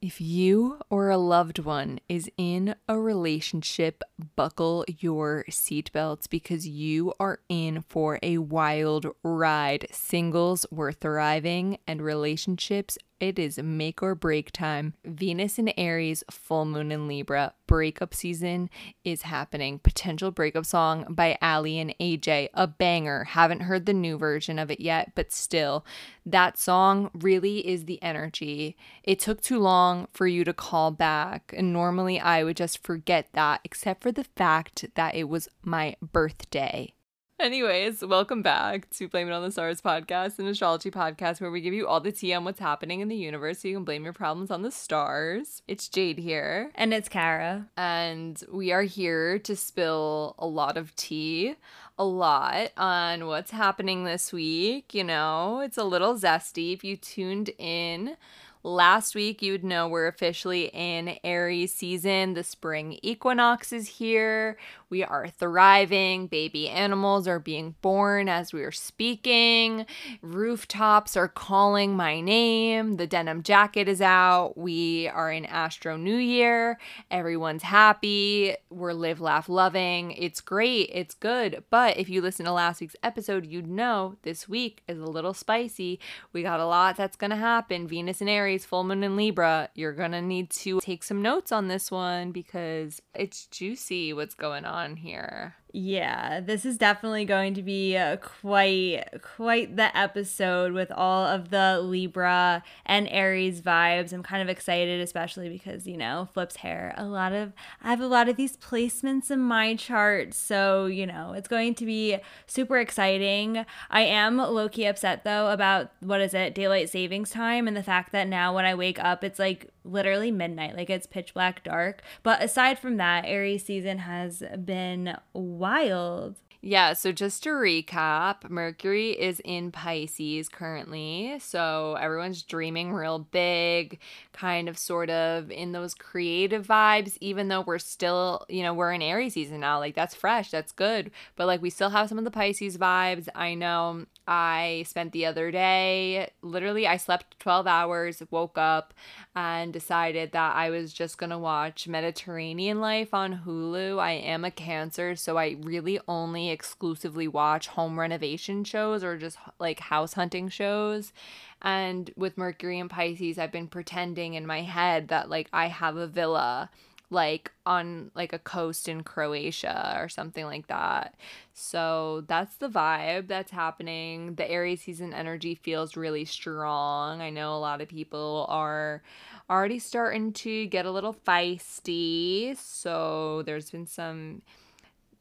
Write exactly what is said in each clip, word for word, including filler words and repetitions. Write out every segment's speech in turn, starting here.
If you or a loved one is in a relationship, buckle your seatbelts because you are in for a wild ride. Singles, we're thriving, and relationships, it is make or break time. Venus in Aries, full moon in Libra. Breakup season is happening. Potential breakup song by Allie and A J. A banger. Haven't heard the new version of it yet, but still, that song really is the energy. It took too long for you to call back, and normally I would just forget that, except for the fact that it was my birthday. Anyways, welcome back to Blame It On the Stars podcast, an astrology podcast where we give you all the tea on what's happening in the universe so you can blame your problems on the stars. It's Jade here. And it's Kara. And we are here to spill a lot of tea, a lot on what's happening this week. You know, it's a little zesty. If you tuned in last week, you would know we're officially in Aries season. The spring equinox is here. We are thriving. Baby animals are being born as we are speaking. Rooftops are calling my name. The denim jacket is out. We are in Astro New Year. Everyone's happy. We're live, laugh, loving. It's great. It's good. But if you listen to last week's episode, you'd know this week is a little spicy. We got a lot that's going to happen. Venus in Aries, full moon in Libra. You're gonna need to take some notes on this one because it's juicy what's going on here. Yeah, this is definitely going to be uh, quite quite the episode with all of the Libra and Aries vibes. I'm kind of excited, especially because, you know, flips hair. A lot of I have a lot of these placements in my chart, so, you know, it's going to be super exciting. I am low-key upset though about what is it, daylight savings time, and the fact that now when I wake up, it's like literally midnight, like it's pitch black dark. But aside from that, Aries season has been wild. Yeah, so just to recap, Mercury is in Pisces currently, so everyone's dreaming real big, kind of sort of in those creative vibes, even though we're still, you know, we're in Aries season now, like that's fresh, that's good, but like we still have some of the Pisces vibes. I know I spent the other day, literally I slept twelve hours, woke up, and decided that I was just going to watch Mediterranean Life on Hulu. I am a Cancer, so I really only exclusively watch home renovation shows or just like house hunting shows. And with Mercury and Pisces, I've been pretending in my head that like I have a villa like on like a coast in Croatia or something like that. So that's the vibe that's happening. The Aries season energy feels really strong. I know a lot of people are already starting to get a little feisty. So there's been some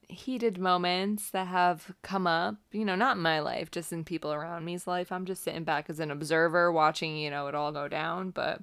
heated moments that have come up, you know, not in my life, just in people around me's life. I'm just sitting back as an observer watching, you know, it all go down, but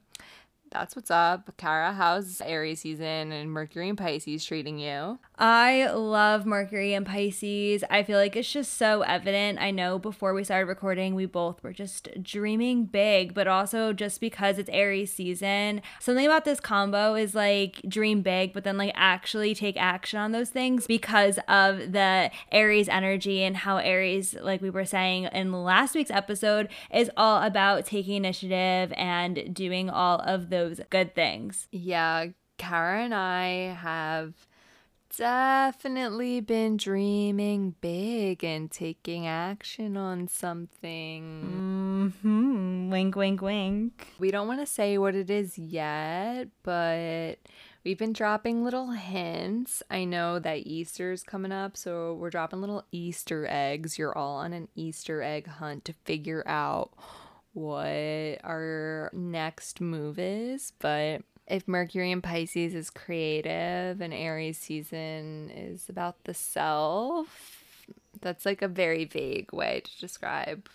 that's what's up. Kara, how's Aries season and Mercury and Pisces treating you? I love Mercury and Pisces. I feel like it's just so evident. I know before we started recording, we both were just dreaming big, but also just because it's Aries season, something about this combo is like dream big, but then like actually take action on those things because of the Aries energy and how Aries, like we were saying in last week's episode, is all about taking initiative and doing all of those good things. Yeah, Kara and I have definitely been dreaming big and taking action on something. Mm-hmm. Wink, wink, wink. We don't want to say what it is yet, but we've been dropping little hints. I know that Easter's coming up, so we're dropping little Easter eggs. You're all on an Easter egg hunt to figure out what our next move is, but if Mercury in Pisces is creative and Aries season is about the self, that's like a very vague way to describe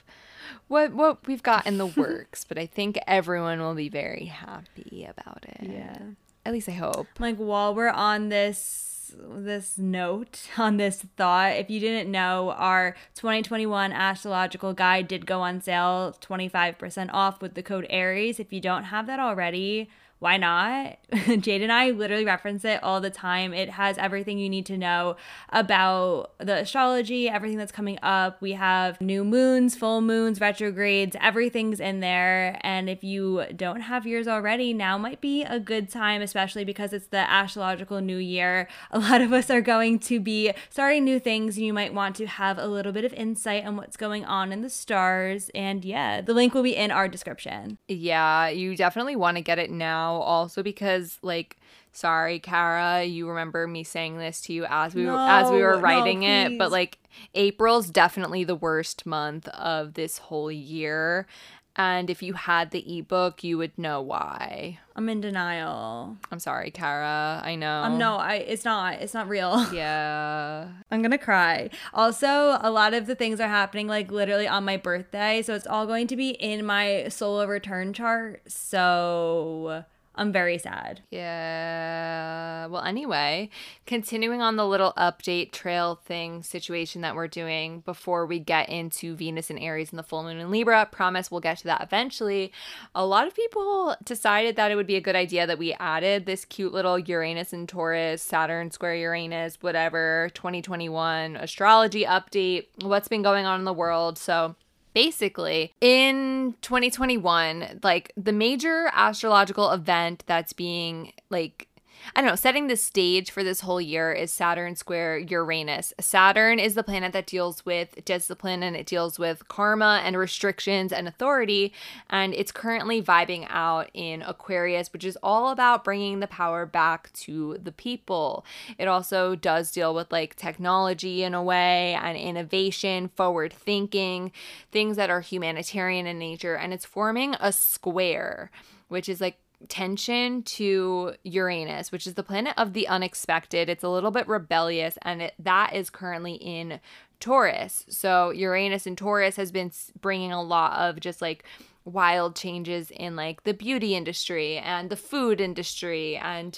what what we've got in the works, but I think everyone will be very happy about it. Yeah. At least I hope. Like while we're on this this note on this thought, if you didn't know, our twenty twenty-one astrological guide did go on sale twenty-five percent off with the code Aries. If you don't have that already, Why not? Jade and I literally reference it all the time. It has everything you need to know about the astrology, everything that's coming up. We have new moons, full moons, retrogrades, everything's in there. And if you don't have yours already, now might be a good time, especially because it's the astrological new year. A lot of us are going to be starting new things. You might want to have a little bit of insight on what's going on in the stars. And yeah, the link will be in our description. Yeah, you definitely want to get it now. Also, because like, sorry, Kara, you remember me saying this to you as we no, were, as we were writing no, it, but like April's definitely the worst month of this whole year, and if you had the ebook, you would know why. I'm in denial. I'm sorry, Kara. I know. Um, no, I. It's not. It's not real. Yeah. I'm gonna cry. Also, a lot of the things are happening like literally on my birthday, so it's all going to be in my solar return chart. So I'm very sad. Yeah. Well, anyway, continuing on the little update trail thing situation that we're doing before we get into Venus in Aries and the full moon in Libra, I promise we'll get to that eventually. A lot of people decided that it would be a good idea that we added this cute little Uranus in Taurus, Saturn square Uranus, whatever, twenty twenty-one astrology update, what's been going on in the world. So basically, in twenty twenty-one, like the major astrological event that's being like, I don't know, setting the stage for this whole year is Saturn square Uranus. Saturn is the planet that deals with discipline, and it deals with karma and restrictions and authority. And it's currently vibing out in Aquarius, which is all about bringing the power back to the people. It also does deal with like technology in a way, and innovation, forward thinking, things that are humanitarian in nature. And it's forming a square, which is like tension to Uranus, which is the planet of the unexpected. It's a little bit rebellious, and it, that is currently in Taurus. So Uranus in Taurus has been bringing a lot of just like wild changes in like the beauty industry and the food industry, and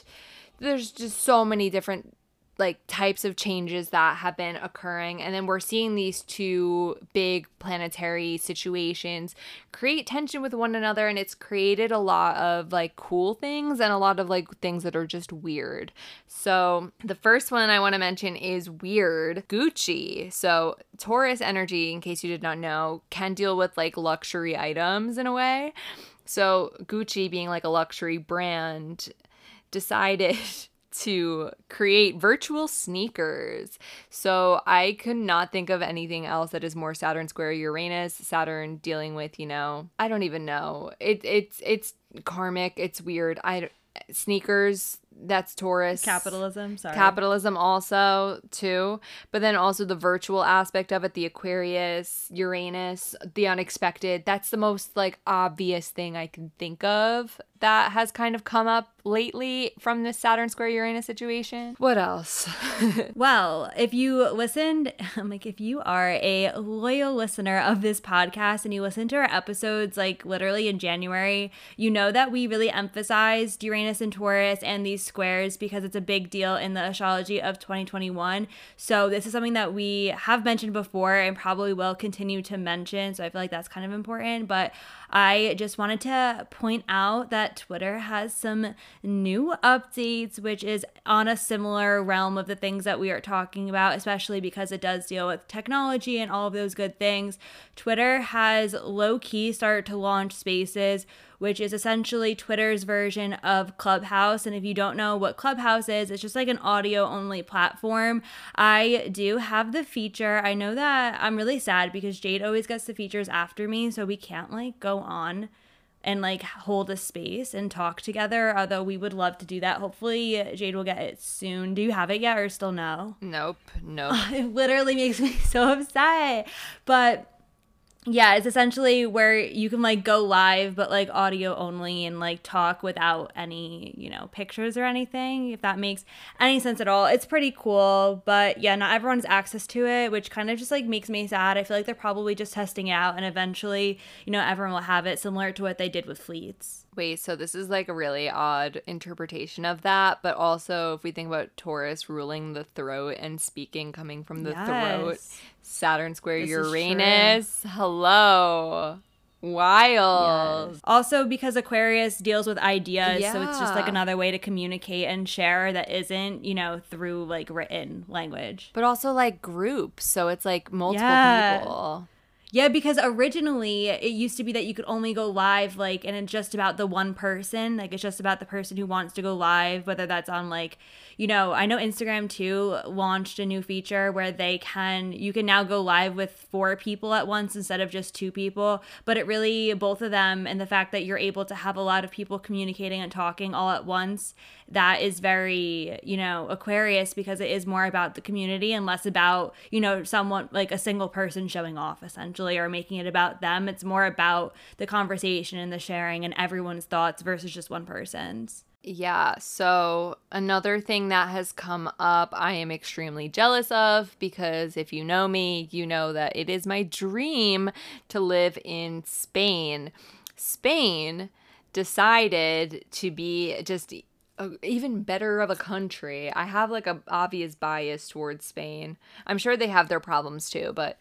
there's just so many different like types of changes that have been occurring. And then we're seeing these two big planetary situations create tension with one another, and it's created a lot of like cool things and a lot of like things that are just weird. So the first one I want to mention is weird Gucci. So Taurus energy, in case you did not know, can deal with like luxury items in a way. So Gucci, being like a luxury brand, decided to create virtual sneakers. So I could not think of anything else that is more Saturn square Uranus, Saturn dealing with, you know, I don't even know. It it's it's karmic, it's weird. I sneakers, that's Taurus. Capitalism, sorry. Capitalism also too, but then also the virtual aspect of it, the Aquarius, Uranus, the unexpected. That's the most like obvious thing I can think of that has kind of come up lately from this Saturn square Uranus situation. What else? Well, if you listened, I'm like, if you are a loyal listener of this podcast and you listen to our episodes like literally in January, you know that we really emphasized Uranus and Taurus and these squares because it's a big deal in the astrology of twenty twenty-one. So this is something that we have mentioned before and probably will continue to mention. So I feel like that's kind of important. But I just wanted to point out that Twitter has some new updates, which is on a similar realm of the things that we are talking about, especially because it does deal with technology and all of those good things. Twitter has low-key started to launch Spaces, which is essentially Twitter's version of Clubhouse. And if you don't know what Clubhouse is, it's just like an audio-only platform. I do have the feature. I know that I'm really sad because Jade always gets the features after me, so we can't like go on and like hold a space and talk together, although we would love to do that. Hopefully Jade will get it soon. Do you have it yet or still no? Nope, nope. It literally makes me so upset. But yeah, it's essentially where you can like go live, but like audio only, and like talk without any, you know, pictures or anything, if that makes any sense at all. It's pretty cool, but yeah, not everyone has access to it, which kind of just like makes me sad. I feel like they're probably just testing it out, and eventually, you know, everyone will have it, similar to what they did with Fleets. Wait, so this is like a really odd interpretation of that, but also if we think about Taurus ruling the throat and speaking coming from the yes. throat, Saturn square this Uranus, hello. Wild. Yes. Also because Aquarius deals with ideas, yeah. so it's just like another way to communicate and share that isn't, you know, through like written language. But also like groups, so it's like multiple yeah. people. Yeah, because originally it used to be that you could only go live like and it's just about the one person. Like it's just about the person who wants to go live, whether that's on like, you know, I know Instagram too launched a new feature where they can, you can now go live with four people at once instead of just two people. But it really, both of them and the fact that you're able to have a lot of people communicating and talking all at once, that is very, you know, Aquarius because it is more about the community and less about, you know, someone like a single person showing off essentially. Or making it about them. It's more about the conversation and the sharing and everyone's thoughts versus just one person's. Yeah, so another thing that has come up I am extremely jealous of because if you know me, you know that it is my dream to live in Spain. Spain decided to be just even better of a country. I have like an obvious bias towards Spain. I'm sure they have their problems too, but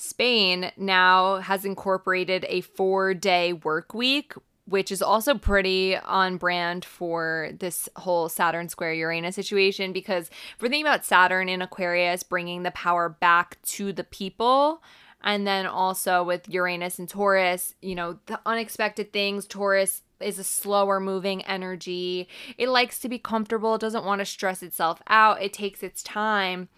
Spain now has incorporated a four-day work week, which is also pretty on brand for this whole Saturn square Uranus situation because if we're thinking about Saturn in Aquarius bringing the power back to the people, and then also with Uranus and Taurus, you know, the unexpected things. Taurus is a slower moving energy. It likes to be comfortable. It doesn't want to stress itself out. It takes its time.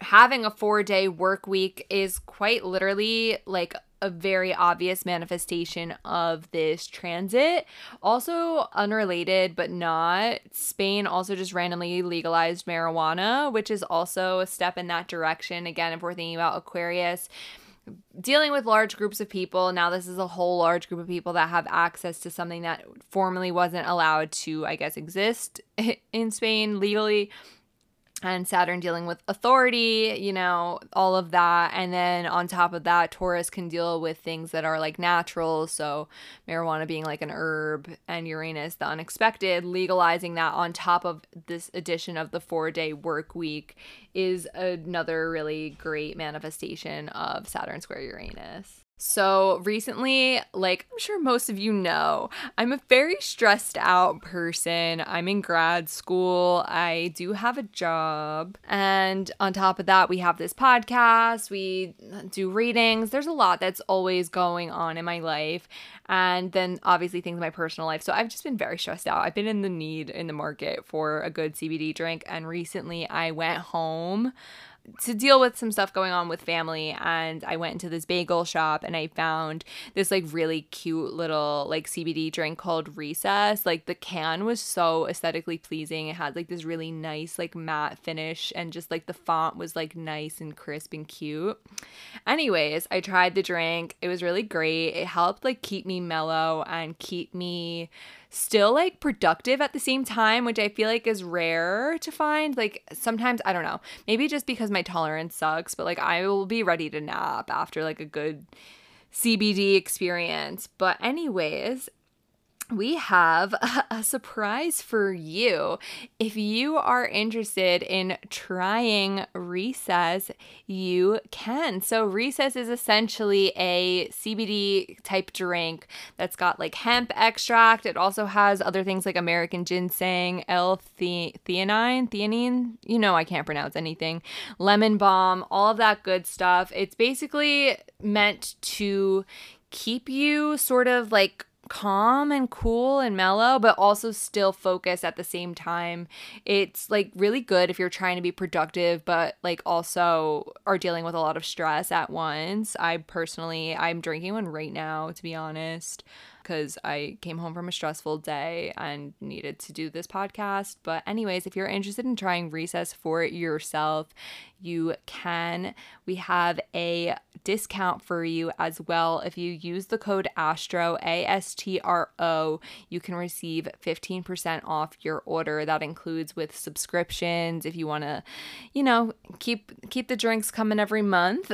Having a four-day work week is quite literally like a very obvious manifestation of this transit. Also unrelated, but not, Spain also just randomly legalized marijuana, which is also a step in that direction. Again, if we're thinking about Aquarius, dealing with large groups of people. Now this is a whole large group of people that have access to something that formerly wasn't allowed to, I guess, exist in Spain legally. And Saturn dealing with authority, you know, all of that. And then on top of that, Taurus can deal with things that are like natural. So marijuana being like an herb and Uranus, the unexpected, legalizing that on top of this addition of the four-day work week is another really great manifestation of Saturn square Uranus. So recently, like I'm sure most of you know, I'm a very stressed out person. I'm in grad school. I do have a job. And on top of that, we have this podcast. We do readings. There's a lot that's always going on in my life. And then obviously things in my personal life. So I've just been very stressed out. I've been in the need in the market for a good C B D drink. And recently I went home to deal with some stuff going on with family, and I went into this bagel shop and I found this like really cute little like C B D drink called Recess. Like the can was so aesthetically pleasing. It had like this really nice like matte finish and just like the font was like nice and crisp and cute. Anyways, I tried the drink. It was really great. It helped like keep me mellow and keep me still like productive at the same time, which I feel like is rare to find. Like sometimes, I don't know, maybe just because my tolerance sucks, but like I will be ready to nap after like a good C B D experience. But anyways, we have a, a surprise for you. If you are interested in trying Recess, you can. So Recess is essentially a C B D type drink that's got like hemp extract. It also has other things like American ginseng, L-theanine, theanine, you know, I can't pronounce anything, lemon balm, all of that good stuff. It's basically meant to keep you sort of like calm and cool and mellow, but also still focus at the same time. It's like really good if you're trying to be productive, but like also are dealing with a lot of stress at once. I personally, I'm drinking one right now, to be honest, because I came home from a stressful day and needed to do this podcast. But anyways, if you're interested in trying Recess for yourself, you can. We have a discount for you as well. If you use the code ASTRO, A S T R O, you can receive fifteen percent off your order. That includes with subscriptions if you want to, you know, keep keep the drinks coming every month,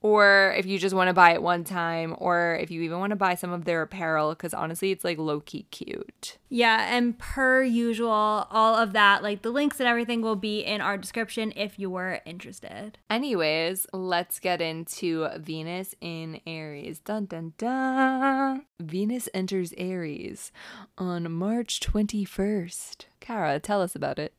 or if you just want to buy it one time, or if you even want to buy some of their apparel apparel because honestly it's like low-key cute. Yeah, and per usual, all of that, like the links and everything will be in our description if you were interested. Anyways, let's get into Venus in Aries. Dun dun dun. Venus enters Aries on March twenty-first. Kara, tell us about it.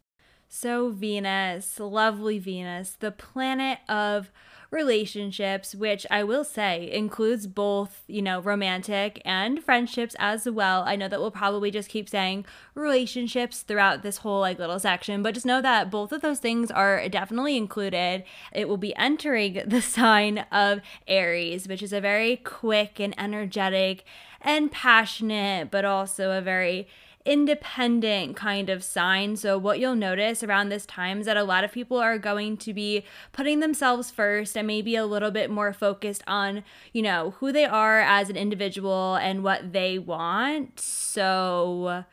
So Venus, lovely Venus, the planet of relationships, which I will say includes both, you know, romantic and friendships as well. I know that we'll probably just keep saying relationships throughout this whole like little section, but just know that both of those things are definitely included. It will be entering the sign of Aries, which is a very quick and energetic and passionate, but also a very independent kind of sign. So what you'll notice around this time is that a lot of people are going to be putting themselves first and maybe a little bit more focused on, you know, who they are as an individual and what they want. So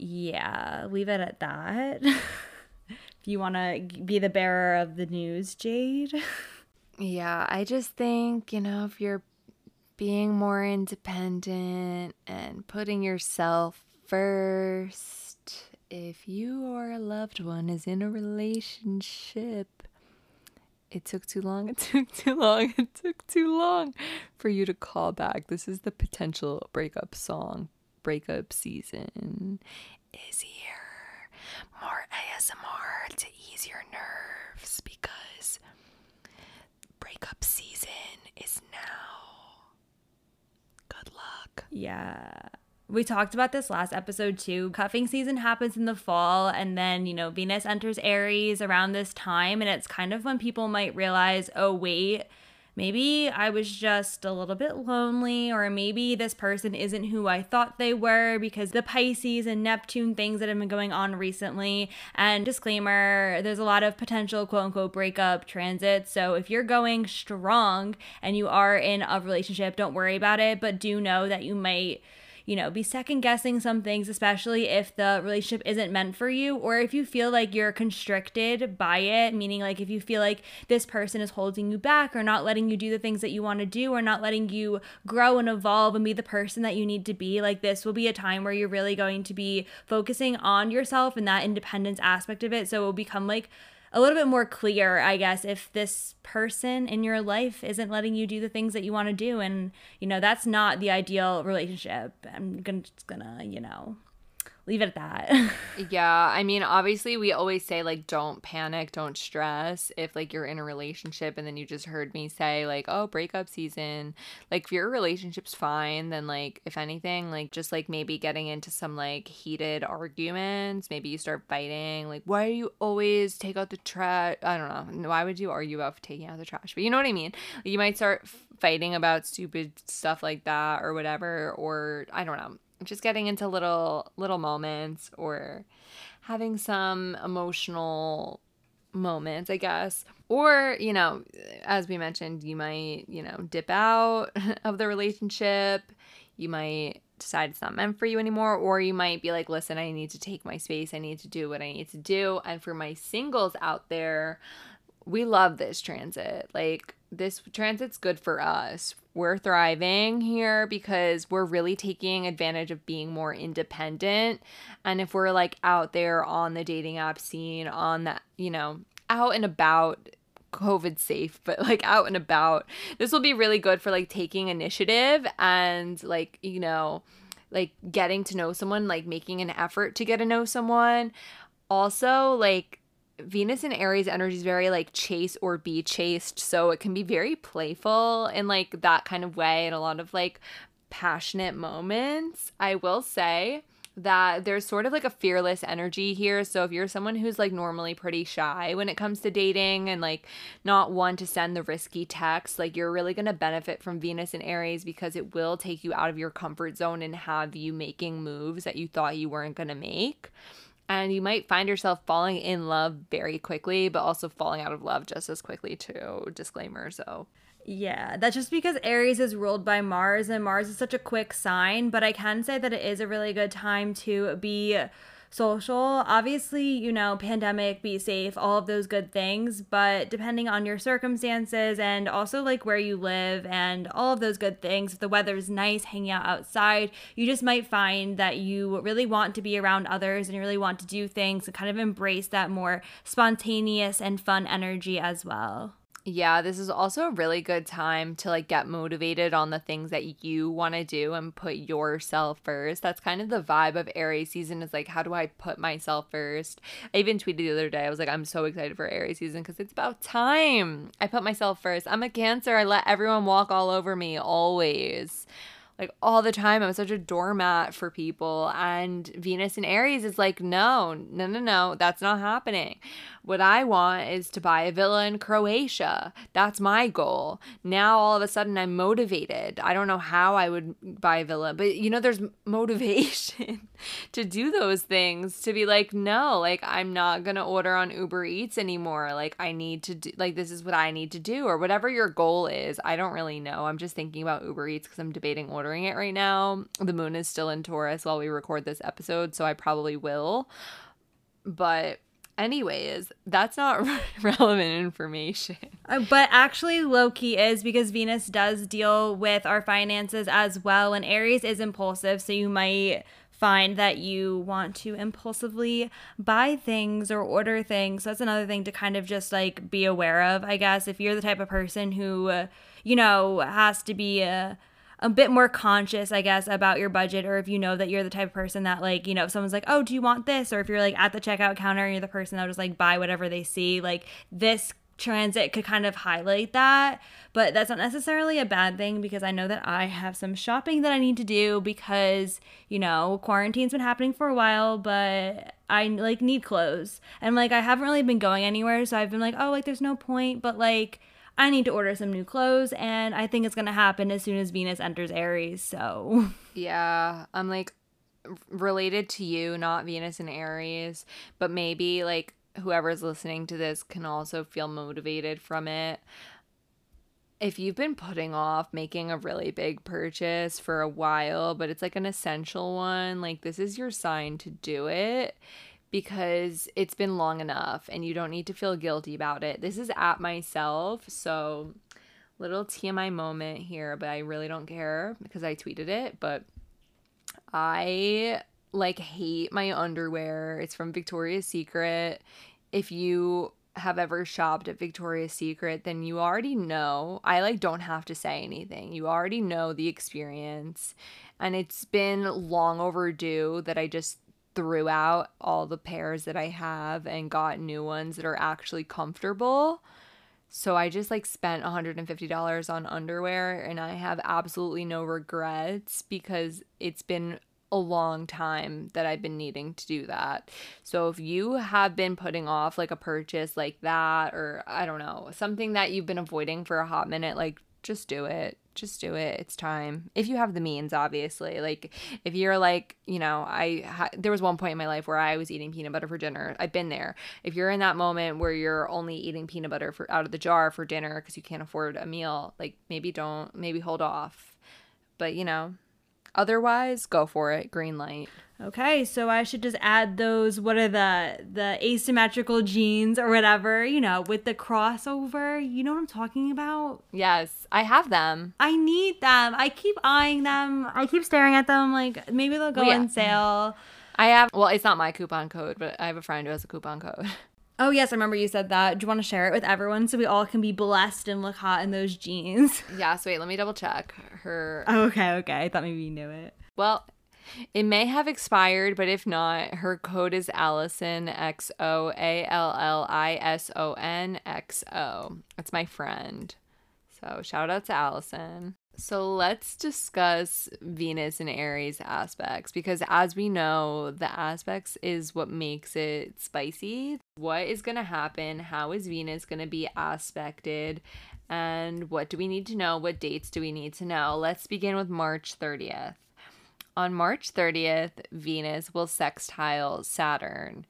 yeah, leave it at that. If you want to be the bearer of the news, Jade. Yeah, I just think, you know, if you're being more independent and putting yourself first, if you or a loved one is in a relationship, it took too long, it took too long, it took too long for you to call back. This is the potential breakup song. Breakup season is here. More A S M R to ease your nerves because breakup season is now. Good luck. Yeah. We talked about this last episode too. Cuffing season happens in the fall, and then, you know, Venus enters Aries around this time, and it's kind of when people might realize, oh wait, maybe I was just a little bit lonely, or maybe this person isn't who I thought they were, because the Pisces and Neptune things that have been going on recently. And disclaimer, there's a lot of potential quote-unquote breakup transits. So if you're going strong and you are in a relationship, don't worry about it, but do know that you might, you know, be second guessing some things, especially if the relationship isn't meant for you, or if you feel like you're constricted by it, meaning like if you feel like this person is holding you back or not letting you do the things that you want to do or not letting you grow and evolve and be the person that you need to be. Like, this will be a time where you're really going to be focusing on yourself and that independence aspect of it. So it will become like a little bit more clear, I guess, if this person in your life isn't letting you do the things that you want to do. And, you know, that's not the ideal relationship. I'm gonna, just gonna, you know, leave it at that. Yeah. I mean, obviously, we always say, like, don't panic, don't stress if, like, you're in a relationship and then you just heard me say, like, oh, breakup season. Like, if your relationship's fine, then, like, if anything, like, just, like, maybe getting into some, like, heated arguments. Maybe you start fighting. Like, why do you always take out the trash? I don't know. Why would you argue about taking out the trash? But you know what I mean? Like, you might start fighting about stupid stuff like that or whatever, or I don't know. Just getting into little little moments or having some emotional moments, I guess. Or, you know, as we mentioned, you might, you know, dip out of the relationship. You might decide it's not meant for you anymore. Or you might be like, listen, I need to take my space. I need to do what I need to do. And for my singles out there, we love this transit. Like, this transit's good for us. We're thriving here because we're really taking advantage of being more independent. And if we're like out there on the dating app scene, on that, you know, out and about, COVID safe, but like out and about, this will be really good for like taking initiative and like, you know, like getting to know someone, like making an effort to get to know someone. Also, like, Venus in Aries energy is very like chase or be chased, so it can be very playful in like that kind of way and a lot of like passionate moments. I will say that there's sort of like a fearless energy here, so if you're someone who's like normally pretty shy when it comes to dating and like not one to send the risky text, like you're really gonna benefit from Venus in Aries because it will take you out of your comfort zone and have you making moves that you thought you weren't gonna make. And you might find yourself falling in love very quickly, but also falling out of love just as quickly too. Disclaimer, so. Yeah, that's just because Aries is ruled by Mars, and Mars is such a quick sign. But I can say that it is a really good time to be social. Obviously, you know, pandemic, be safe, all of those good things, but depending on your circumstances and also like where you live and all of those good things, if the weather's nice, hanging out outside, you just might find that you really want to be around others and you really want to do things and kind of embrace that more spontaneous and fun energy as well. Yeah, this is also a really good time to like get motivated on the things that you want to do and put yourself first. That's kind of the vibe of Aries season, is like, how do I put myself first? I even tweeted the other day, I was like, I'm so excited for Aries season because it's about time I put myself first. I'm a Cancer. I let everyone walk all over me always. Like all the time, I was such a doormat for people. And Venus in Aries is like, no, no, no, no, that's not happening. What I want is to buy a villa in Croatia. That's my goal. Now all of a sudden I'm motivated. I don't know how I would buy a villa, but you know, there's motivation to do those things, to be like, no, like I'm not going to order on Uber Eats anymore. Like I need to do, like this is what I need to do, or whatever your goal is. I don't really know. I'm just thinking about Uber Eats because I'm debating ordering it right now. The moon is still in Taurus while we record this episode, so I probably will. But anyways, that's not re- relevant information. Uh, but actually low-key is, because Venus does deal with our finances as well, and Aries is impulsive, so you might find that you want to impulsively buy things or order things. So that's another thing to kind of just like be aware of, I guess, if you're the type of person who, uh, you know, has to be a uh, a bit more conscious, I guess, about your budget, or if you know that you're the type of person that, like, you know, if someone's like, oh, do you want this? Or if you're like at the checkout counter and you're the person that'll just like buy whatever they see, like this transit could kind of highlight that. But that's not necessarily a bad thing, because I know that I have some shopping that I need to do because, you know, quarantine's been happening for a while, but I like need clothes. And like I haven't really been going anywhere, so I've been like, oh, like there's no point, but like I need to order some new clothes, and I think it's going to happen as soon as Venus enters Aries, so. Yeah, I'm, like, related to you, not Venus in Aries, but maybe, like, whoever's listening to this can also feel motivated from it. If you've been putting off making a really big purchase for a while, but it's, like, an essential one, like, this is your sign to do it, because it's been long enough and you don't need to feel guilty about it. This is at myself, so little T M I moment here, but I really don't care because I tweeted it, but I like hate my underwear. It's from Victoria's Secret. If you have ever shopped at Victoria's Secret, then you already know. I like don't have to say anything. You already know the experience, and it's been long overdue that I just threw out all the pairs that I have and got new ones that are actually comfortable. So I just like spent one hundred fifty dollars on underwear, and I have absolutely no regrets because it's been a long time that I've been needing to do that. So if you have been putting off like a purchase like that, or I don't know, something that you've been avoiding for a hot minute, like just do it. Just do it. It's time. If you have the means, obviously. Like, if you're like, you know, I ha- there was one point in my life where I was eating peanut butter for dinner. I've been there. If you're in that moment where you're only eating peanut butter for out of the jar for dinner because you can't afford a meal, like, maybe don't, maybe hold off. But, you know, otherwise, go for it. Green light. Okay, so I should just add those, what are the the asymmetrical jeans or whatever, you know, with the crossover. You know what I'm talking about? Yes, I have them. I need them. I keep eyeing them. I keep staring at them. Like, maybe they'll go oh, yeah. on sale. I have, well, it's not my coupon code, but I have a friend who has a coupon code. Oh, yes, I remember you said that. Do you want to share it with everyone so we all can be blessed and look hot in those jeans? Yes, wait, let me double check her. Oh, okay, okay. I thought maybe you knew it. Well, it may have expired, but if not, her code is Allison, X O A L L I S O N X O. That's my friend. So shout out to Allison. So let's discuss Venus and Aries aspects, because as we know, the aspects is what makes it spicy. What is going to happen? How is Venus going to be aspected? And what do we need to know? What dates do we need to know? Let's begin with March thirtieth. On March thirtieth, Venus will sextile Saturn.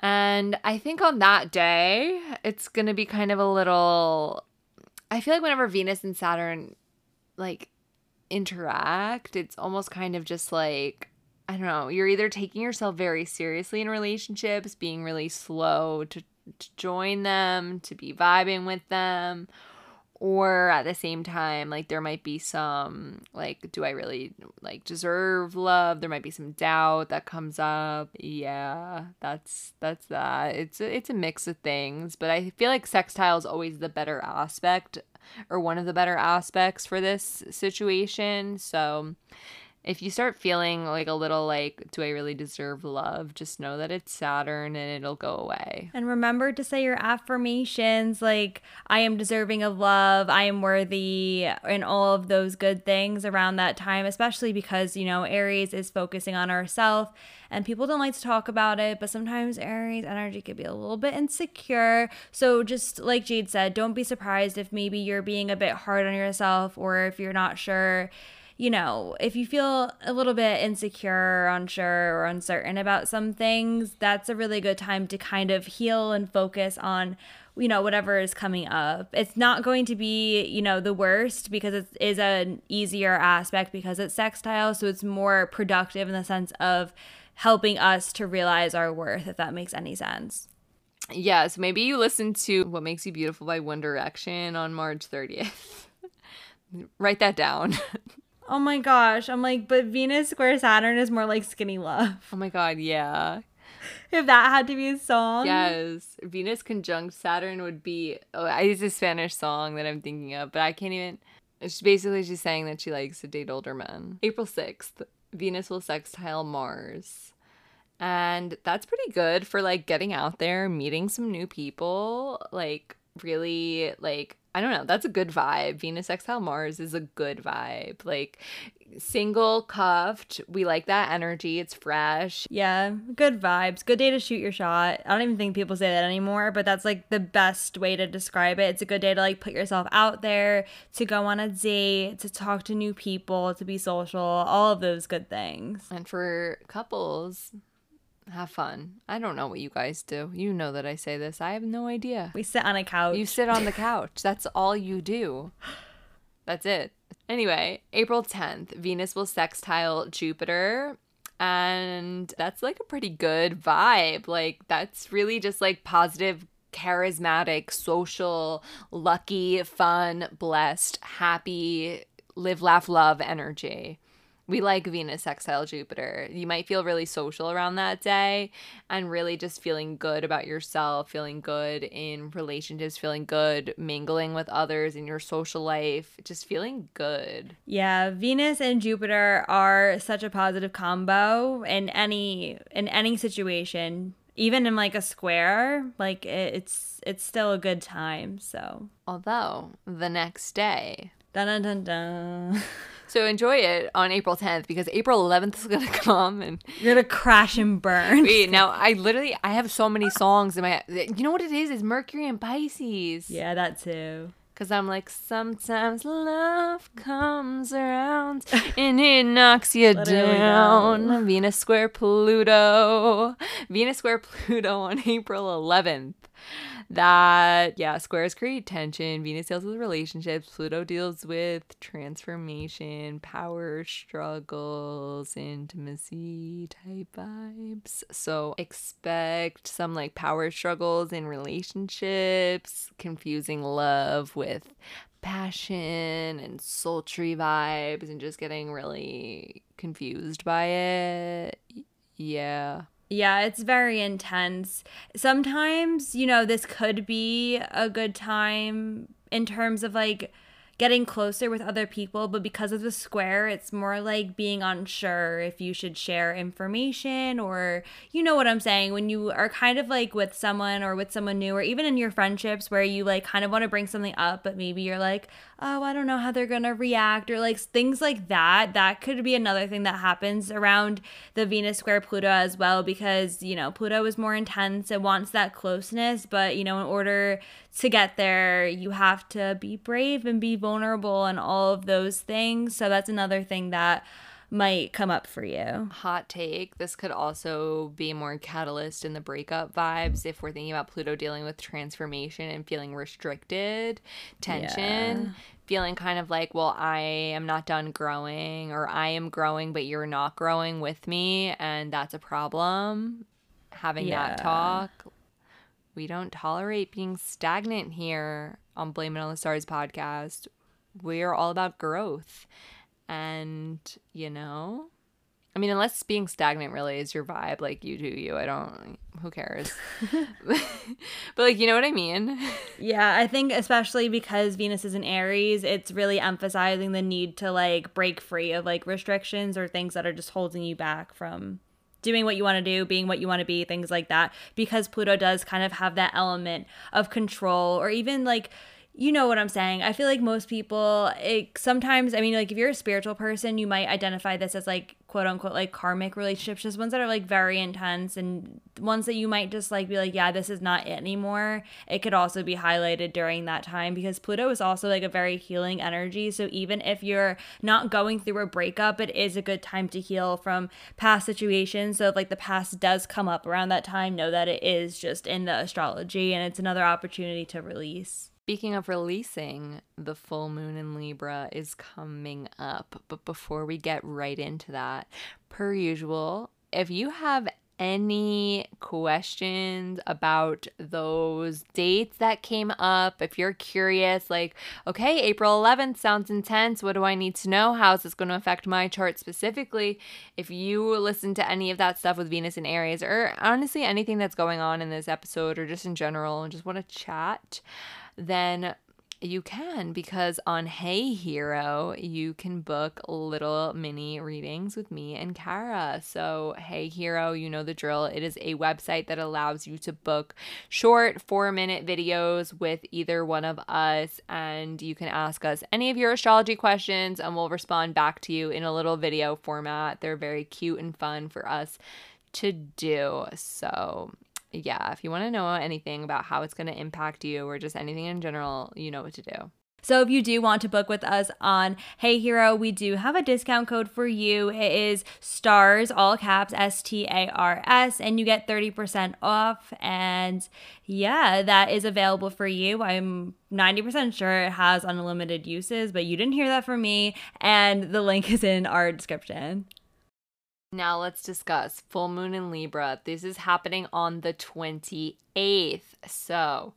And I think on that day, it's going to be kind of a little... I feel like whenever Venus and Saturn, like, interact, it's almost kind of just like I don't know, you're either taking yourself very seriously in relationships, being really slow to, to join them, to be vibing with them, or at the same time, like, there might be some, like, do I really, like, deserve love? There might be some doubt that comes up. Yeah, that's, that's that. It's a, it's a mix of things, but I feel like sextile is always the better aspect, or one of the better aspects for this situation. So if you start feeling like a little like, do I really deserve love? Just know that it's Saturn and it'll go away. And remember to say your affirmations like, I am deserving of love, I am worthy, and all of those good things around that time, especially because, you know, Aries is focusing on ourselves. And people don't like to talk about it, but sometimes Aries energy could be a little bit insecure. So just like Jade said, don't be surprised if maybe you're being a bit hard on yourself, or if you're not sure. You know, if you feel a little bit insecure or unsure or uncertain about some things, that's a really good time to kind of heal and focus on, you know, whatever is coming up. It's not going to be, you know, the worst, because it is an easier aspect because it's sextile. So it's more productive in the sense of helping us to realize our worth, if that makes any sense. Yeah, so maybe you listen to What Makes You Beautiful by One Direction on March thirtieth. Write that down. Oh my gosh. I'm like, but Venus square Saturn is more like skinny love. Oh my God, yeah. If that had to be a song. Yes. Venus conjunct Saturn would be, oh, it's a Spanish song that I'm thinking of, but I can't even. It's basically she's saying that she likes to date older men. April sixth, Venus will sextile Mars. And that's pretty good for like getting out there, meeting some new people, like really like, I don't know. That's a good vibe. Venus sextile Mars is a good vibe. Like single, cuffed. We like that energy. It's fresh. Yeah. Good vibes. Good day to shoot your shot. I don't even think people say that anymore, but that's like the best way to describe it. It's a good day to like put yourself out there, to go on a date, to talk to new people, to be social, all of those good things. And for couples, have fun. I don't know what you guys do. You know that I say this. I have no idea. We sit on a couch. You sit on the couch. That's all you do. That's it. Anyway, April tenth, Venus will sextile Jupiter. And that's like a pretty good vibe. Like that's really just like positive, charismatic, social, lucky, fun, blessed, happy, live, laugh, love energy. We like Venus sextile Jupiter. You might feel really social around that day and really just feeling good about yourself, feeling good in relationships, feeling good mingling with others in your social life, just feeling good. Yeah, Venus and Jupiter are such a positive combo in any in any situation. Even in like a square, like it, it's it's still a good time, so. Although the next day, dun, dun, dun. So enjoy it on April tenth, because April eleventh is going to come and you're going to crash and burn. Wait, now I literally, I have so many songs in my, you know what it is? It's Mercury and Pisces. Yeah, that too. Because I'm like, sometimes love comes around and it knocks you down. Venus square Pluto. Venus square Pluto on April eleventh. That, yeah, squares create tension. Venus deals with relationships. Pluto deals with transformation, power struggles, intimacy type vibes. So expect some like power struggles in relationships, confusing love with passion and sultry vibes, and just getting really confused by it. Yeah. Yeah, it's very intense. Sometimes, you know, this could be a good time in terms of like getting closer with other people, but because of the square, it's more like being unsure if you should share information, or you know what I'm saying, when you are kind of like with someone or with someone new, or even in your friendships where you like kind of want to bring something up, but maybe you're like, oh, I don't know how they're gonna react, or like things like that. That could be another thing that happens around the Venus square Pluto as well, because, you know, Pluto is more intense. It wants that closeness, but, you know, in order to get there, you have to be brave and be vulnerable and all of those things. So that's another thing that might come up for you. Hot take. This could also be more catalyst in the breakup vibes if we're thinking about Pluto dealing with transformation and feeling restricted, tension. Yeah. feeling kind of like, well, I am not done growing, or I am growing but you're not growing with me, and that's a problem. Having yeah. that talk. We don't tolerate being stagnant here on Blame It On the Stars podcast. We're all about growth. And, you know, I mean, unless being stagnant really is your vibe, like, you do you. I don't, who cares? But, like, you know what I mean? Yeah, I think especially because Venus is in Aries, it's really emphasizing the need to, like, break free of, like, restrictions or things that are just holding you back from doing what you want to do, being what you want to be, things like that. Because Pluto does kind of have that element of control, or even, like, you know what I'm saying. I feel like most people, it, sometimes, I mean, like, if you're a spiritual person, you might identify this as, like, quote unquote, like, karmic relationships, just ones that are, like, very intense, and ones that you might just, like, be like, yeah, this is not it anymore. It could also be highlighted during that time, because Pluto is also, like, a very healing energy. So even if you're not going through a breakup, it is a good time to heal from past situations. So if, like, the past does come up around that time, know that it is just in the astrology, and it's another opportunity to release. Speaking of releasing, the full moon in Libra is coming up. But before we get right into that, per usual, if you have any questions about those dates that came up, if you're curious, like, okay, April eleventh sounds intense. What do I need to know? How is this going to affect my chart specifically? If you listen to any of that stuff with Venus in Aries, or honestly anything that's going on in this episode, or just in general, and just want to chat, then you can, because on Hey Hero, you can book little mini readings with me and Kara. So Hey Hero, you know the drill. It is a website that allows you to book short four-minute videos with either one of us, and you can ask us any of your astrology questions, and we'll respond back to you in a little video format. They're very cute and fun for us to do. So yeah, if you want to know anything about how it's going to impact you, or just anything in general, you know what to do. So if you do want to book with us on Hey Hero, we do have a discount code for you. It is STARS, all caps, S T A R S, and you get thirty percent off. And yeah, that is available for you. I'm ninety percent sure it has unlimited uses, but you didn't hear that from me. And the link is in our description. Now let's discuss full moon in Libra. This is happening on the twenty-eighth. So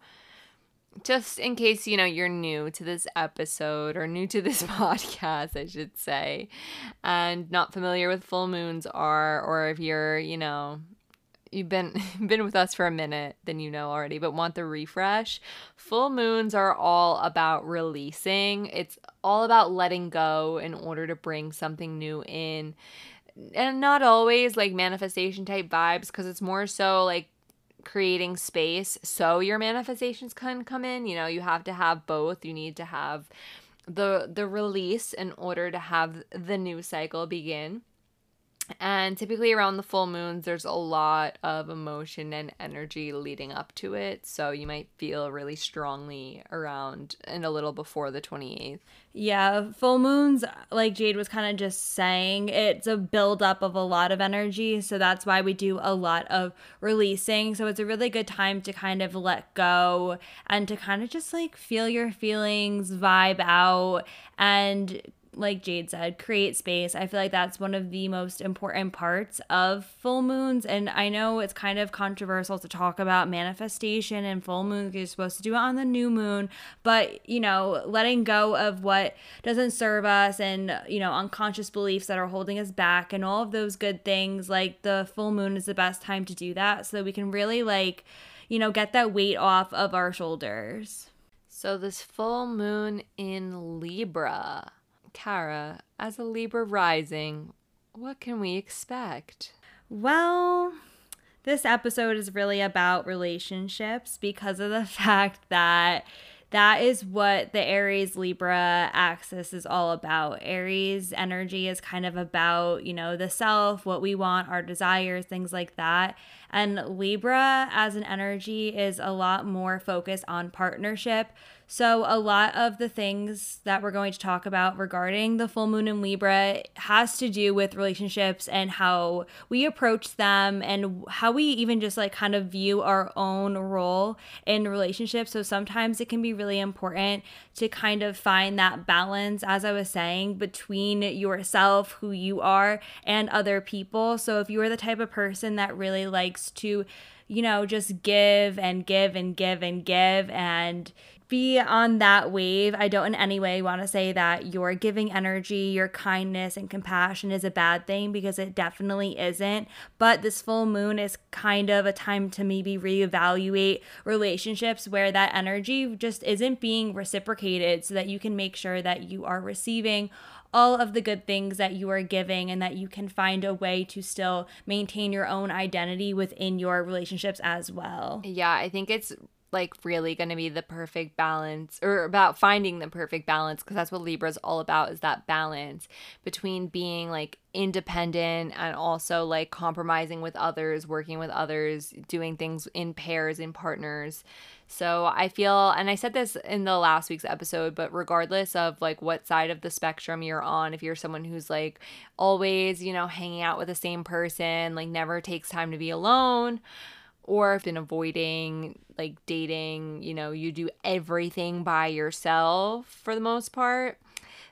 just in case, you know, you're new to this episode, or new to this podcast, I should say, and not familiar with full moons are, or if you're, you know, you've been been with us for a minute, then you know already, but want the refresh. Full moons are all about releasing. It's all about letting go in order to bring something new in. And not always like manifestation type vibes, because it's more so like creating space so your manifestations can come in. You know, you have to have both. You need to have the the release in order to have the new cycle begin. And typically around the full moons, there's a lot of emotion and energy leading up to it. So you might feel really strongly around and a little before the twenty-eighth. Yeah, full moons, like Jade was kind of just saying, it's a buildup of a lot of energy. So that's why we do a lot of releasing. So it's a really good time to kind of let go and to kind of just like feel your feelings, vibe out, and like Jade said, create space. I feel like that's one of the most important parts of full moons. And I know it's kind of controversial to talk about manifestation and full moon. You're supposed to do it on the new moon. But, you know, letting go of what doesn't serve us, and, you know, unconscious beliefs that are holding us back, and all of those good things, like the full moon is the best time to do that, so that we can really, like, you know, get that weight off of our shoulders. So this full moon in Libra, Kara, as a Libra rising, what can we expect? Well, this episode is really about relationships, because of the fact that that is what the Aries Libra axis is all about. Aries energy is kind of about, you know, the self, what we want, our desires, things like that. And Libra as an energy is a lot more focused on partnership. So a lot of the things that we're going to talk about regarding the full moon in Libra has to do with relationships and how we approach them and how we even just like kind of view our own role in relationships. So sometimes it can be really important to kind of find that balance, as I was saying, between yourself, who you are, and other people. So if you are the type of person that really likes to, you know, just give and give and give and give and be on that wave. I don't in any way want to say that your giving energy, your kindness and compassion is a bad thing, because it definitely isn't. But this full moon is kind of a time to maybe reevaluate relationships where that energy just isn't being reciprocated, so that you can make sure that you are receiving all of the good things that you are giving, and that you can find a way to still maintain your own identity within your relationships as well. Yeah, I think it's like really going to be the perfect balance, or about finding the perfect balance, because that's what Libra is all about, is that balance between being like independent and also like compromising with others, working with others, doing things in pairs, in partners. So I feel, and I said this in the last week's episode, but regardless of like what side of the spectrum you're on, if you're someone who's like always, you know, hanging out with the same person, like never takes time to be alone, or if in avoiding like dating, you know, you do everything by yourself for the most part,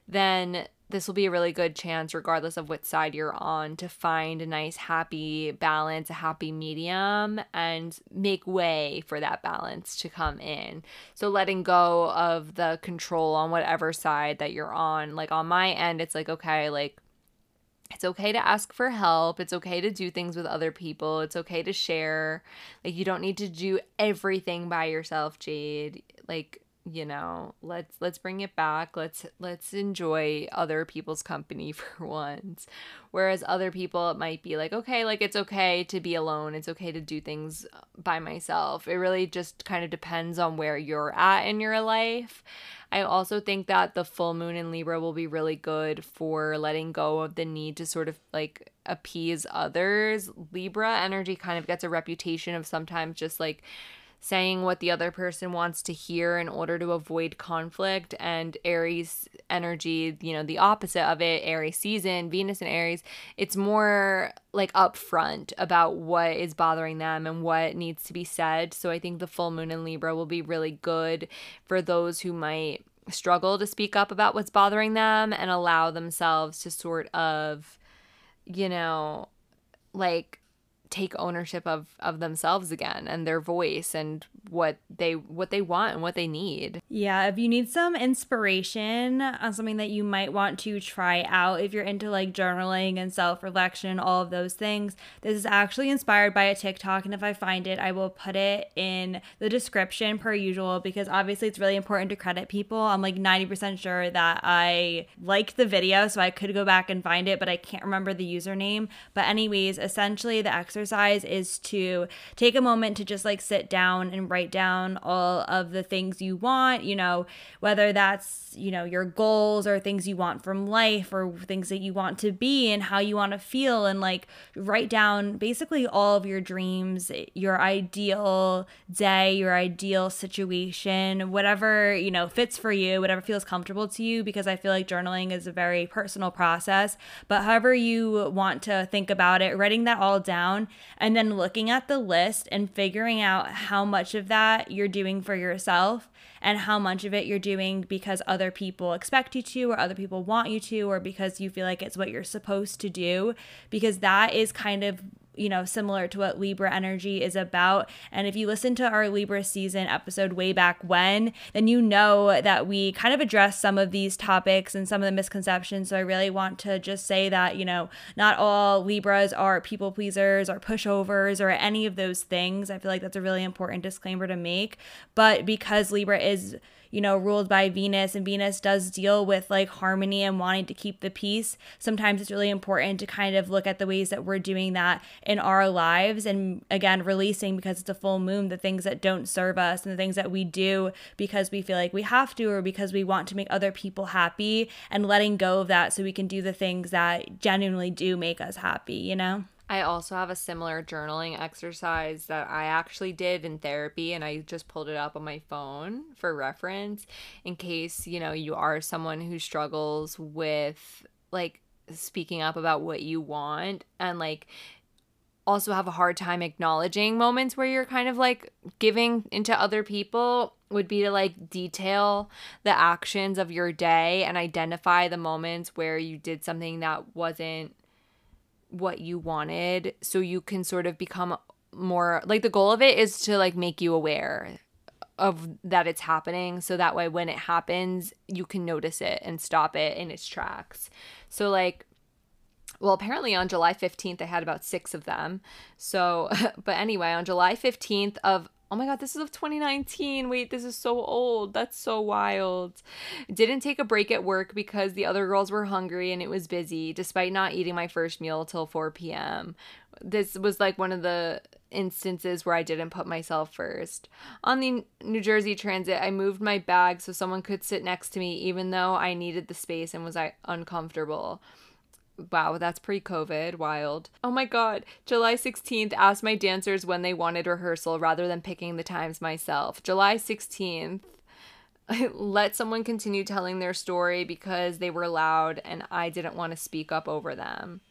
then this will be a really good chance, regardless of what side you're on, to find a nice happy balance, a happy medium, and make way for that balance to come in. So letting go of the control on whatever side that you're on. Like on my end, it's like, okay, like it's okay to ask for help. It's okay to do things with other people. It's okay to share. Like, you don't need to do everything by yourself, Jade. Like, you know, let's let's bring it back. Let's let's enjoy other people's company for once. Whereas other people, it might be like, okay, like it's okay to be alone. It's okay to do things by myself. It really just kind of depends on where you're at in your life. I also think that the full moon in Libra will be really good for letting go of the need to sort of like appease others. Libra energy kind of gets a reputation of sometimes just like saying what the other person wants to hear in order to avoid conflict. And Aries energy, you know, the opposite of it, Aries season, Venus in Aries, it's more like upfront about what is bothering them and what needs to be said. So I think the full moon in Libra will be really good for those who might struggle to speak up about what's bothering them and allow themselves to sort of, you know, like take ownership of of themselves again and their voice and what they what they want and what they need. Yeah, if you need some inspiration on something that you might want to try out, if you're into like journaling and self-reflection, all of those things, this is actually inspired by a TikTok, and if I find it, I will put it in the description per usual, because obviously it's really important to credit people. I'm like ninety percent sure that I liked the video, so I could go back and find it, but I can't remember the username. But anyways, essentially the exercise Exercise is to take a moment to just like sit down and write down all of the things you want, you know, whether that's, you know, your goals or things you want from life or things that you want to be and how you want to feel, and like write down basically all of your dreams, your ideal day, your ideal situation, whatever, you know, fits for you, whatever feels comfortable to you, because I feel like journaling is a very personal process. But however you want to think about it, writing that all down, and then looking at the list and figuring out how much of that you're doing for yourself and how much of it you're doing because other people expect you to, or other people want you to, or because you feel like it's what you're supposed to do, because that is kind of, you know, similar to what Libra energy is about. And if you listen to our Libra season episode way back when, then you know that we kind of address some of these topics and some of the misconceptions. So I really want to just say that, you know, not all Libras are people pleasers or pushovers or any of those things. I feel like that's a really important disclaimer to make. But because Libra is, you know, ruled by Venus, and Venus does deal with like harmony and wanting to keep the peace, sometimes it's really important to kind of look at the ways that we're doing that in our lives. And again, releasing, because it's a full moon, the things that don't serve us and the things that we do because we feel like we have to, or because we want to make other people happy, and letting go of that so we can do the things that genuinely do make us happy, you know? I also have a similar journaling exercise that I actually did in therapy, and I just pulled it up on my phone for reference in case, you know, you are someone who struggles with like speaking up about what you want, and like also have a hard time acknowledging moments where you're kind of like giving into other people, would be to like detail the actions of your day and identify the moments where you did something that wasn't what you wanted, so you can sort of become more like, the goal of it is to like make you aware of that it's happening, so that way when it happens you can notice it and stop it in its tracks. So like, well, apparently on July fifteenth I had about six of them. So but anyway, on July fifteenth of, oh my God, this is of twenty nineteen. Wait, this is so old. That's so wild. Didn't take a break at work because the other girls were hungry and it was busy, despite not eating my first meal till four p.m. This was like one of the instances where I didn't put myself first. On the New Jersey transit, I moved my bag so someone could sit next to me, even though I needed the space and was uncomfortable. Wow, that's pre-COVID. Wild. Oh my God. July sixteenth, asked my dancers when they wanted rehearsal rather than picking the times myself. July sixteenth, let someone continue telling their story because they were loud and I didn't want to speak up over them.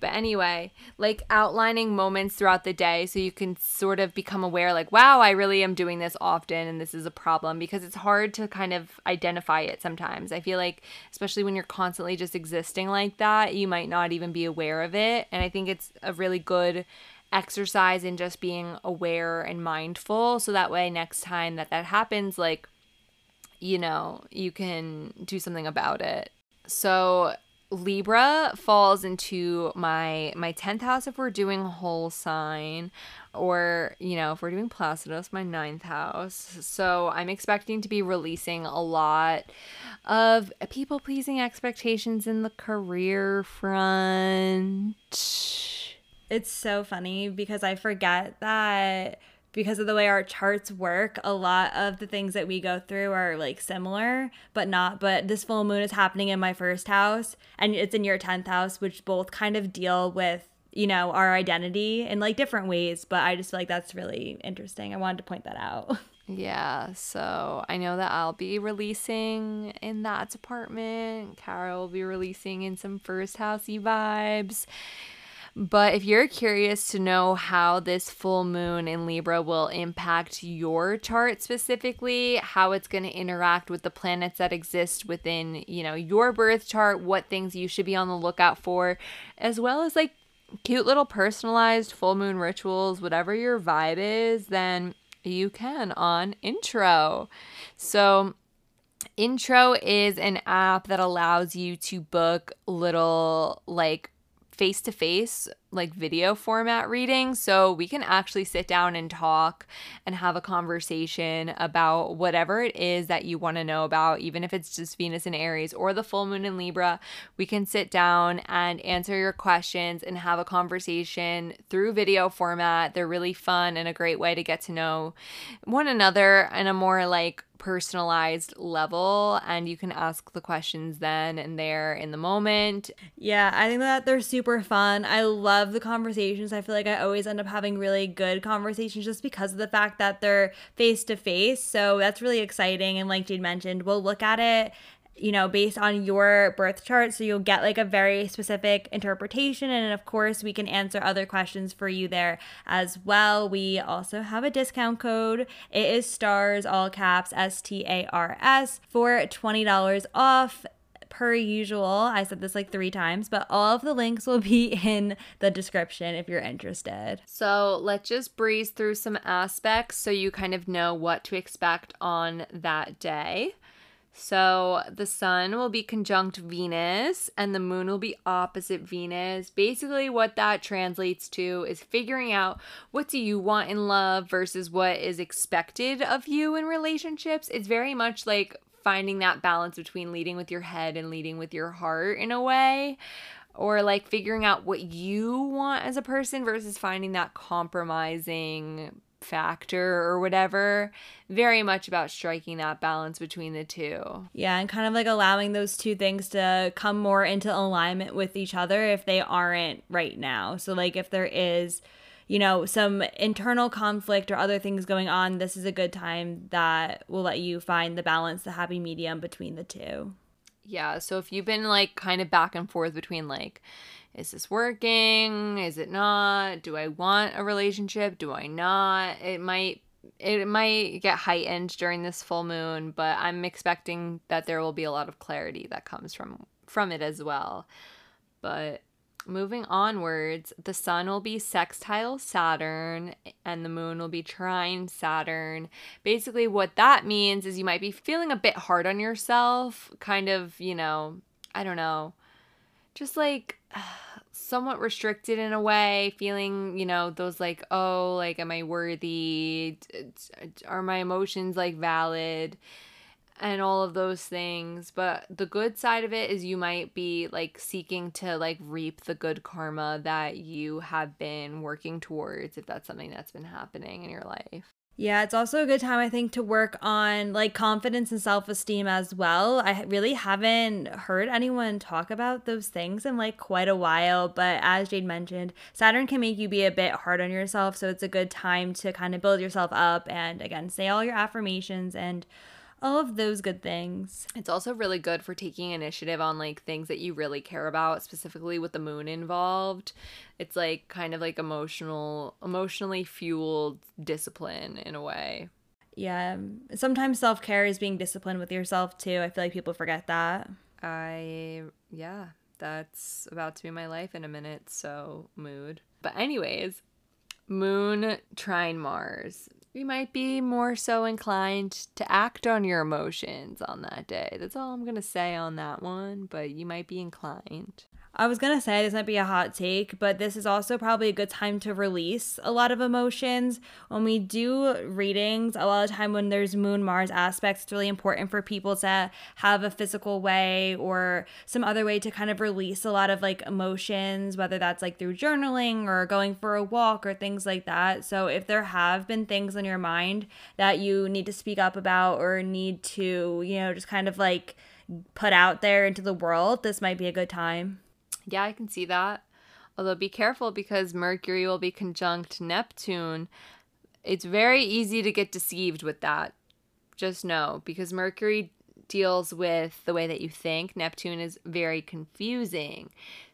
But anyway, like outlining moments throughout the day so you can sort of become aware, like, wow, I really am doing this often and this is a problem, because it's hard to kind of identify it sometimes. I feel like, especially when you're constantly just existing like that, you might not even be aware of it. And I think it's a really good exercise in just being aware and mindful, so that way next time that that happens, like, you know, you can do something about it. So Libra falls into my my tenth house if we're doing whole sign, or, you know, if we're doing Placidus, my ninth house. So I'm expecting to be releasing a lot of people-pleasing expectations in the career front. It's so funny because I forget that because of the way our charts work, a lot of the things that we go through are like similar, but not. But this full moon is happening in my first house and it's in your tenth house, which both kind of deal with, you know, our identity in like different ways. But I just feel like that's really interesting. I wanted to point that out. Yeah, so I know that I'll be releasing in that department. Kara will be releasing in some first housey vibes. But if you're curious to know how this full moon in Libra will impact your chart specifically, how it's going to interact with the planets that exist within, you know, your birth chart, what things you should be on the lookout for, as well as like cute little personalized full moon rituals, whatever your vibe is, then you can on Intro. So Intro is an app that allows you to book little like face-to-face like video format reading, so we can actually sit down and talk and have a conversation about whatever it is that you want to know about, even if it's just Venus in Aries or the full moon in Libra. We can sit down and answer your questions and have a conversation through video format. They're really fun and a great way to get to know one another in a more like personalized level, and you can ask the questions then and there in the moment. Yeah, I think that they're super fun. I I love the conversations. I feel like I always end up having really good conversations just because of the fact that they're face to face. So that's really exciting. And like Jade mentioned, we'll look at it, you know, based on your birth chart. So you'll get like a very specific interpretation. And of course, we can answer other questions for you there as well. We also have a discount code. It is STARS, all caps, S T A R S, for twenty dollars off. Per usual, I said this like three times, but all of the links will be in the description if you're interested. So let's just breeze through some aspects so you kind of know what to expect on that day. So the sun will be conjunct Venus and the moon will be opposite Venus. Basically what that translates to is figuring out what do you want in love versus what is expected of you in relationships. It's very much like finding that balance between leading with your head and leading with your heart in a way, or like figuring out what you want as a person versus finding that compromising factor or whatever. Very much about striking that balance between the two. Yeah, and kind of like allowing those two things to come more into alignment with each other if they aren't right now. So like if there is, you know, some internal conflict or other things going on, this is a good time that will let you find the balance, the happy medium between the two. Yeah, so if you've been like kind of back and forth between like, is this working? Is it not? Do I want a relationship? Do I not? It might it might get heightened during this full moon, but I'm expecting that there will be a lot of clarity that comes from from it as well. But moving onwards, the sun will be sextile Saturn and the moon will be trine Saturn. Basically what that means is you might be feeling a bit hard on yourself, kind of, you know, I don't know, just like somewhat restricted in a way, feeling, you know, those like, oh, like, am I worthy? Are my emotions like valid? And all of those things. But the good side of it is you might be like seeking to like reap the good karma that you have been working towards, if that's something that's been happening in your life. Yeah, it's also a good time, I think, to work on like confidence and self-esteem as well. I really haven't heard anyone talk about those things in like quite a while, but as Jade mentioned, Saturn can make you be a bit hard on yourself, so it's a good time to kind of build yourself up and again say all your affirmations and all of those good things. It's also really good for taking initiative on like things that you really care about, specifically with the moon involved. It's like kind of like emotional, emotionally fueled discipline in a way. Yeah. Sometimes self-care is being disciplined with yourself too. I feel like people forget that. I, yeah, that's about to be my life in a minute. So mood. But anyways, moon trine Mars. You might be more so inclined to act on your emotions on that day. That's all I'm going to say on that one, but you might be inclined. I was going to say this might be a hot take, but this is also probably a good time to release a lot of emotions. When we do readings, a lot of time when there's moon-Mars aspects, it's really important for people to have a physical way or some other way to kind of release a lot of like emotions, whether that's like through journaling or going for a walk or things like that. So if there have been things on your mind that you need to speak up about or need to, you know, just kind of like put out there into the world, this might be a good time. Yeah, I can see that. Although be careful because Mercury will be conjunct Neptune. It's very easy to get deceived with that. Just know, because Mercury deals with the way that you think. Neptune is very confusing.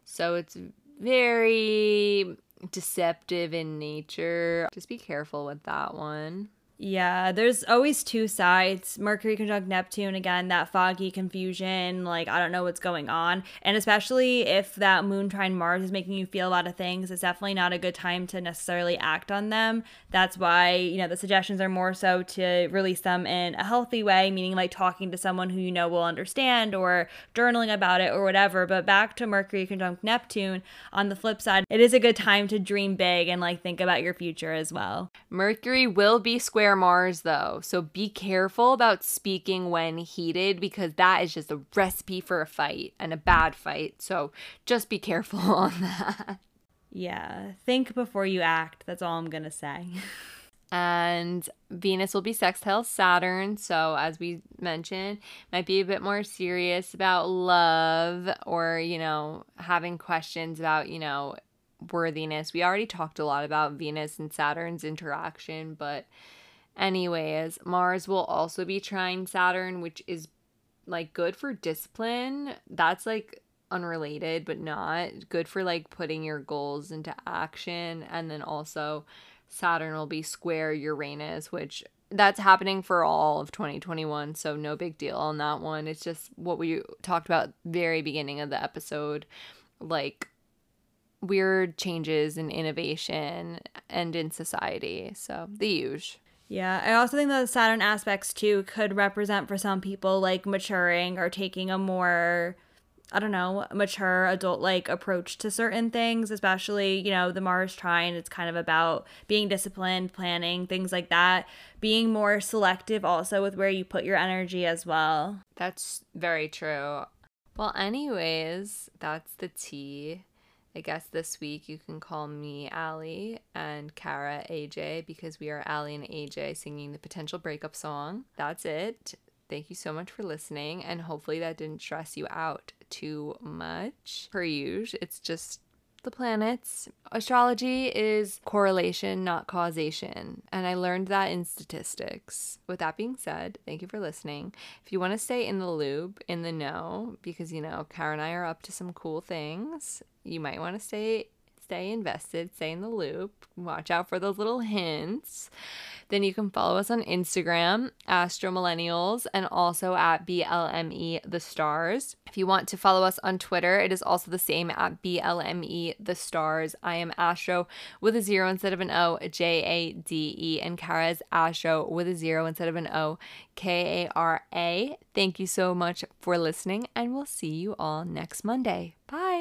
So it's very deceptive in nature. Just be careful with that one. Yeah, there's always two sides. Mercury conjunct Neptune, again, that foggy confusion, like, I don't know what's going on. And especially if that moon trine Mars is making you feel a lot of things, it's definitely not a good time to necessarily act on them. That's why, you know, the suggestions are more so to release them in a healthy way, meaning like talking to someone who you know will understand or journaling about it or whatever. But back to Mercury conjunct Neptune, on the flip side, it is a good time to dream big and like think about your future as well. Mercury will be square Mars though, so be careful about speaking when heated because that is just a recipe for a fight and a bad fight, so just be careful on that. Yeah, think before you act, that's all I'm gonna say. And Venus will be sextile Saturn, so as we mentioned, might be a bit more serious about love or, you know, having questions about, you know, worthiness. We already talked a lot about Venus and Saturn's interaction, but anyways, Mars will also be trine Saturn, which is like good for discipline. That's like unrelated, but not good for like putting your goals into action. And then also Saturn will be square Uranus, which that's happening for all of twenty twenty-one. So no big deal on that one. It's just what we talked about very beginning of the episode, like weird changes in innovation and in society. So the usual. Yeah, I also think that Saturn aspects, too, could represent for some people, like, maturing or taking a more, I don't know, mature adult-like approach to certain things, especially, you know, the Mars trine. It's kind of about being disciplined, planning, things like that, being more selective also with where you put your energy as well. That's very true. Well, anyways, that's the tea. I guess this week you can call me Allie and Kara A J, because we are Allie and A J singing the potential breakup song. That's it. Thank you so much for listening, and hopefully that didn't stress you out too much. Per usual, it's just the planets. Astrology is correlation, not causation, and I learned that in statistics. With that being said, thank you for listening. If you want to stay in the loop, in the know, because, you know, Kara and I are up to some cool things, you might want to stay stay invested, stay in the loop, watch out for those little hints. Then you can follow us on Instagram, Astro Millennials, and also at B L M E the stars. If you want to follow us on Twitter, it is also the same, at B L M E the stars. I am Astro with a zero instead of an O, J A D E, and Kara is Astro with a zero instead of an O, K A R A. Thank you so much for listening, and we'll see you all next Monday. Bye.